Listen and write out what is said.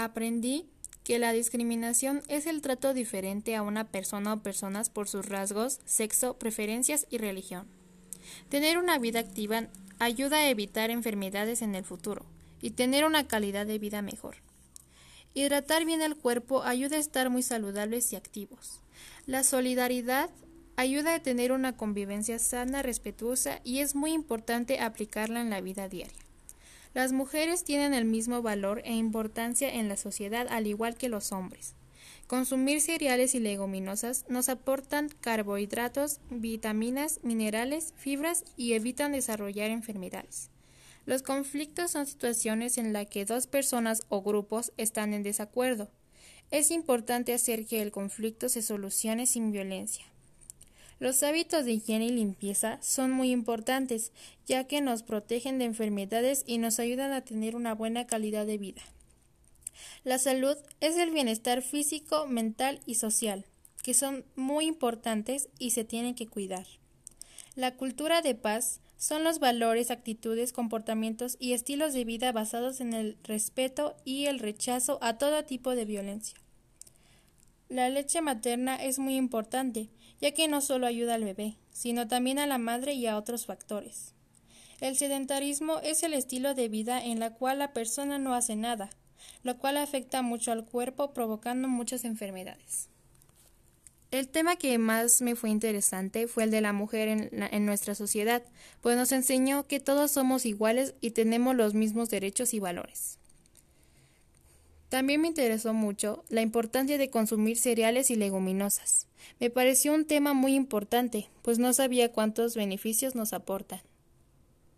Aprendí que la discriminación es el trato diferente a una persona o personas por sus rasgos, sexo, preferencias y religión. Tener una vida activa ayuda a evitar enfermedades en el futuro y tener una calidad de vida mejor. Hidratar bien el cuerpo ayuda a estar muy saludables y activos. La solidaridad ayuda a tener una convivencia sana, respetuosa y es muy importante aplicarla en la vida diaria. Las mujeres tienen el mismo valor e importancia en la sociedad al igual que los hombres. Consumir cereales y leguminosas nos aportan carbohidratos, vitaminas, minerales, fibras y evitan desarrollar enfermedades. Los conflictos son situaciones en las que dos personas o grupos están en desacuerdo. Es importante hacer que el conflicto se solucione sin violencia. Los hábitos de higiene y limpieza son muy importantes, ya que nos protegen de enfermedades y nos ayudan a tener una buena calidad de vida. La salud es el bienestar físico, mental y social, que son muy importantes y se tienen que cuidar. La cultura de paz son los valores, actitudes, comportamientos y estilos de vida basados en el respeto y el rechazo a todo tipo de violencia. La leche materna es muy importante, ya que no solo ayuda al bebé, sino también a la madre y a otros factores. El sedentarismo es el estilo de vida en la cual la persona no hace nada, lo cual afecta mucho al cuerpo, provocando muchas enfermedades. El tema que más me fue interesante fue el de la mujer en nuestra sociedad, pues nos enseñó que todos somos iguales y tenemos los mismos derechos y valores. También me interesó mucho la importancia de consumir cereales y leguminosas. Me pareció un tema muy importante, pues no sabía cuántos beneficios nos aportan.